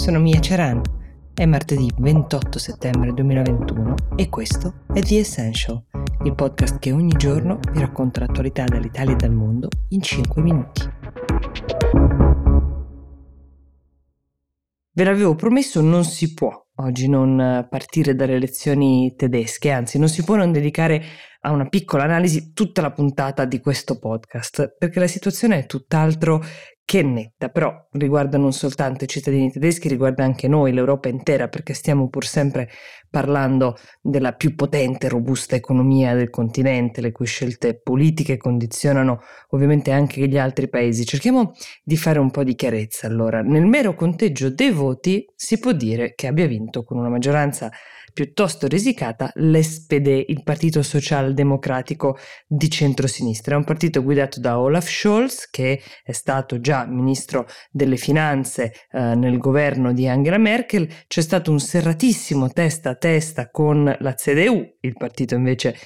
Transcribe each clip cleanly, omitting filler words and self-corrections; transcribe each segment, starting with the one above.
Sono Mia Ceran, è martedì 28 settembre 2021 e questo è The Essential, il podcast che ogni giorno vi racconta l'attualità dall'Italia e dal mondo in 5 minuti. Ve l'avevo promesso, non si può oggi non partire dalle elezioni tedesche, anzi non si può non dedicare a una piccola analisi tutta la puntata di questo podcast, perché la situazione è tutt'altro che netta, però riguarda non soltanto i cittadini tedeschi, riguarda anche noi, l'Europa intera, perché stiamo pur sempre parlando della più potente e robusta economia del continente, le cui scelte politiche condizionano ovviamente anche gli altri paesi. Cerchiamo di fare un po' di chiarezza allora. Nel mero conteggio dei voti si può dire che abbia vinto con una maggioranza piuttosto risicata l'SPD, il partito socialdemocratico di centrosinistra. È un partito guidato da Olaf Scholz, che è stato già ministro delle finanze nel governo di Angela Merkel. C'è stato un serratissimo testa a testa con la CDU, il partito invece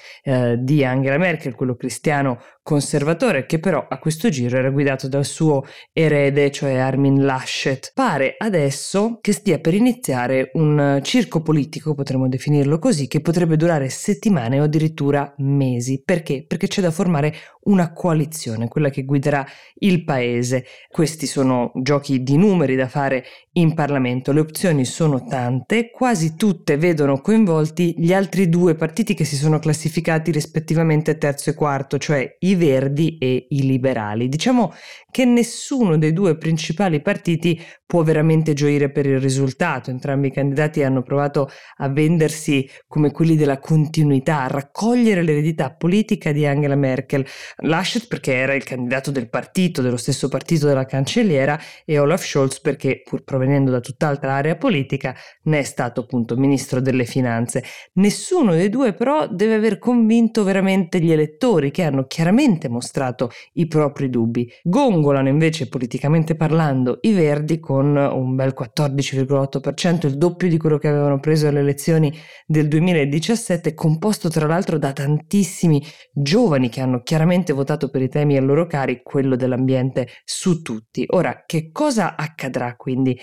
di Angela Merkel, quello cristiano conservatore, che però a questo giro era guidato dal suo erede, cioè Armin Laschet. Pare adesso che stia per iniziare un circo politico, potremmo definirlo così, che potrebbe durare settimane o addirittura mesi. Perché? Perché c'è da formare una coalizione, quella che guiderà il paese. Questi sono giochi di numeri da fare in Parlamento, le opzioni sono tante, quasi tutte vedono coinvolti gli altri due partiti che si sono classificati rispettivamente terzo e quarto, cioè i Verdi e i Liberali. Diciamo che nessuno dei due principali partiti può veramente gioire per il risultato, entrambi i candidati hanno provato a vendersi come quelli della continuità, a raccogliere l'eredità politica di Angela Merkel. Laschet perché era il candidato del partito, dello stesso partito della cancelliera, e Olaf Scholz perché, pur provenendo da tutt'altra area politica, ne è stato appunto ministro delle finanze. Nessuno dei due però deve aver convinto veramente gli elettori, che hanno chiaramente mostrato i propri dubbi. Gongolano invece, politicamente parlando, i Verdi con un bel 14,8%, il doppio di quello che avevano preso alle elezioni del 2017, composto tra l'altro da tantissimi giovani che hanno chiaramente votato per i temi a loro cari, quello dell'ambiente su tutti. Ora, che cosa accadrà quindi?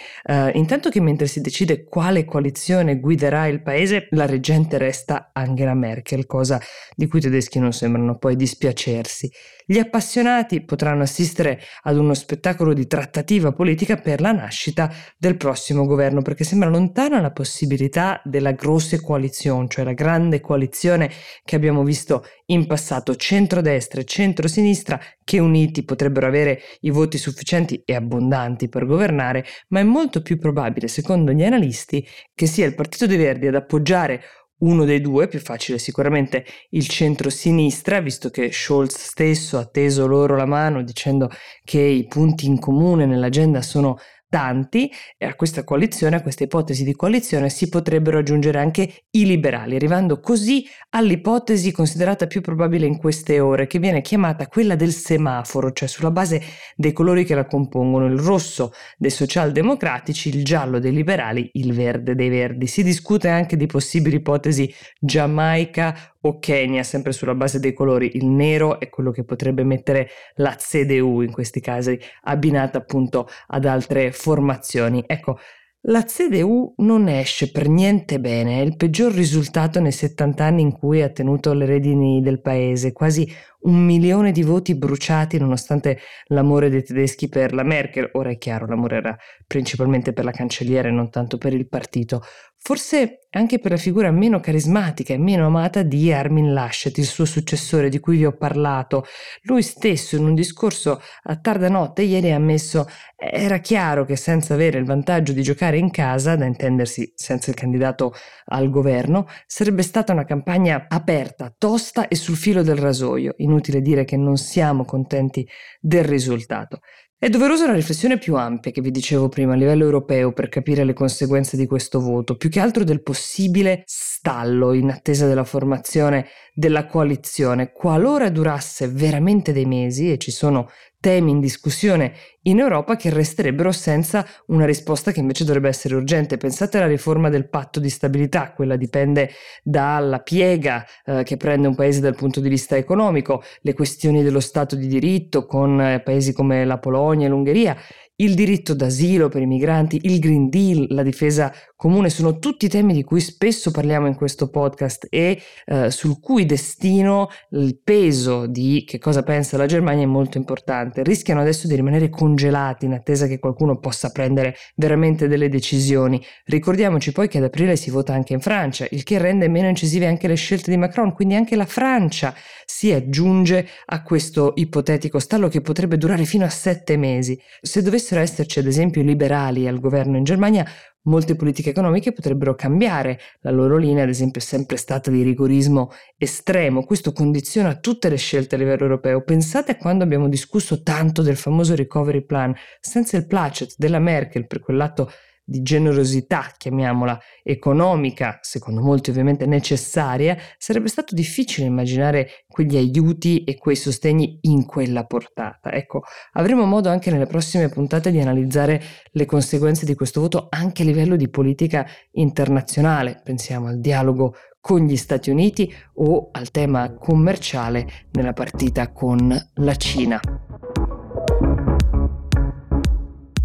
Intanto che mentre si decide quale coalizione guiderà il paese, la reggente resta Angela Merkel, cosa di cui i tedeschi non sembrano poi dispiacersi. Gli appassionati potranno assistere ad uno spettacolo di trattativa politica per la nascita del prossimo governo, perché sembra lontana la possibilità della grosse coalizione, cioè la grande coalizione che abbiamo visto in passato, centrodestra e centrosinistra, che uniti potrebbero avere i voti sufficienti e abbondanti per governare, ma è molto più probabile, secondo gli analisti, che sia il Partito dei Verdi ad appoggiare uno dei due, più facile sicuramente il centro-sinistra, visto che Scholz stesso ha teso loro la mano dicendo che i punti in comune nell'agenda sono tanti, e a questa coalizione, a questa ipotesi di coalizione, si potrebbero aggiungere anche i liberali, arrivando così all'ipotesi considerata più probabile in queste ore, che viene chiamata quella del semaforo, cioè sulla base dei colori che la compongono: il rosso dei socialdemocratici, il giallo dei liberali, il verde dei Verdi. Si discute anche di possibili ipotesi Giamaica o Kenya, sempre sulla base dei colori. Il nero è quello che potrebbe mettere la CDU in questi casi, abbinata appunto ad altre formazioni. Ecco, la CDU non esce per niente bene, è il peggior risultato nei 70 anni in cui ha tenuto le redini del paese, quasi 1 milione di voti bruciati nonostante l'amore dei tedeschi per la Merkel. Ora è chiaro, l'amore era principalmente per la cancelliera e non tanto per il partito. Forse anche per la figura meno carismatica e meno amata di Armin Laschet, il suo successore di cui vi ho parlato. Lui stesso in un discorso a tarda notte ieri ha ammesso: era chiaro che senza avere il vantaggio di giocare in casa, da intendersi senza il candidato al governo, sarebbe stata una campagna aperta, tosta e sul filo del rasoio. Inutile dire che non siamo contenti del risultato. È doverosa una riflessione più ampia che vi dicevo prima a livello europeo per capire le conseguenze di questo voto, più che altro del possibile stallo in attesa della formazione della coalizione. Qualora durasse veramente dei mesi, e ci sono temi in discussione in Europa che resterebbero senza una risposta che invece dovrebbe essere urgente. Pensate alla riforma del patto di stabilità, quella dipende dalla piega che prende un paese dal punto di vista economico, le questioni dello Stato di diritto con paesi come la Polonia e l'Ungheria, il diritto d'asilo per i migranti, il Green Deal, la difesa comune, sono tutti temi di cui spesso parliamo in questo podcast e sul cui destino il peso di che cosa pensa la Germania è molto importante. Rischiano adesso di rimanere congelati in attesa che qualcuno possa prendere veramente delle decisioni. Ricordiamoci poi che ad aprile si vota anche in Francia, il che rende meno incisive anche le scelte di Macron, quindi anche la Francia si aggiunge a questo ipotetico stallo che potrebbe durare fino a 7 mesi. Se dovessero esserci ad esempio liberali al governo in Germania, molte politiche economiche potrebbero cambiare, la loro linea ad esempio è sempre stata di rigorismo estremo, questo condiziona tutte le scelte a livello europeo. Pensate a quando abbiamo discusso tanto del famoso recovery plan, senza il placet della Merkel per quell'atto di generosità, chiamiamola economica, secondo molti ovviamente necessaria, sarebbe stato difficile immaginare quegli aiuti e quei sostegni in quella portata. Ecco, avremo modo anche nelle prossime puntate di analizzare le conseguenze di questo voto anche a livello di politica internazionale, pensiamo al dialogo con gli Stati Uniti o al tema commerciale nella partita con la Cina.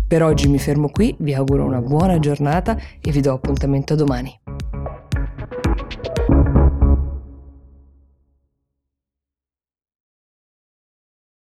Per oggi mi fermo qui, vi auguro una buona giornata e vi do appuntamento a domani.